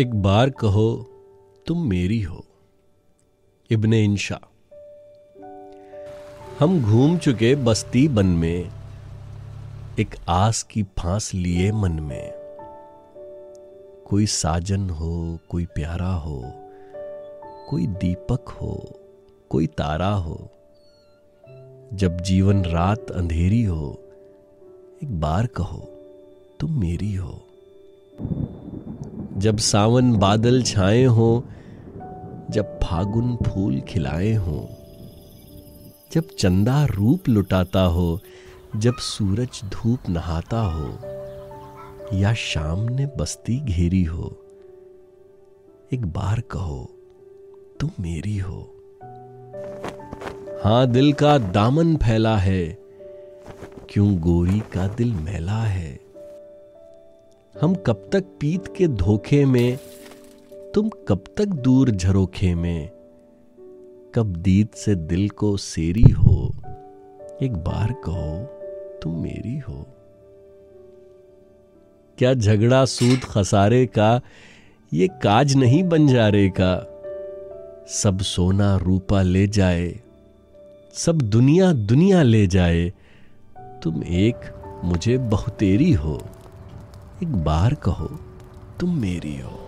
एक बार कहो तुम मेरी हो। इब्न-ए-इंशा। हम घूम चुके बस्ती बन में, एक आस की फांस लिए मन में। कोई साजन हो, कोई प्यारा हो, कोई दीपक हो, कोई तारा हो। जब जीवन रात अंधेरी हो, एक बार कहो तुम मेरी हो। जब सावन बादल छाए हो, जब फागुन फूल खिलाए हो, जब चंदा रूप लुटाता हो, जब सूरज धूप नहाता हो, या शाम ने बस्ती घेरी हो, एक बार कहो तुम मेरी हो। हाँ, दिल का दामन फैला है, क्यों गोरी का दिल मैला है। हम कब तक पीत के धोखे में, तुम कब तक दूर झरोखे में। कब दीद से दिल को सेरी हो, एक बार कहो तुम मेरी हो। क्या झगड़ा सूद खसारे का, ये काज नहीं बंजारे का। सब सोना रूपा ले जाए, सब दुनिया दुनिया ले जाए, तुम एक मुझे बहुतेरी हो, एक बार कहो तुम मेरी हो।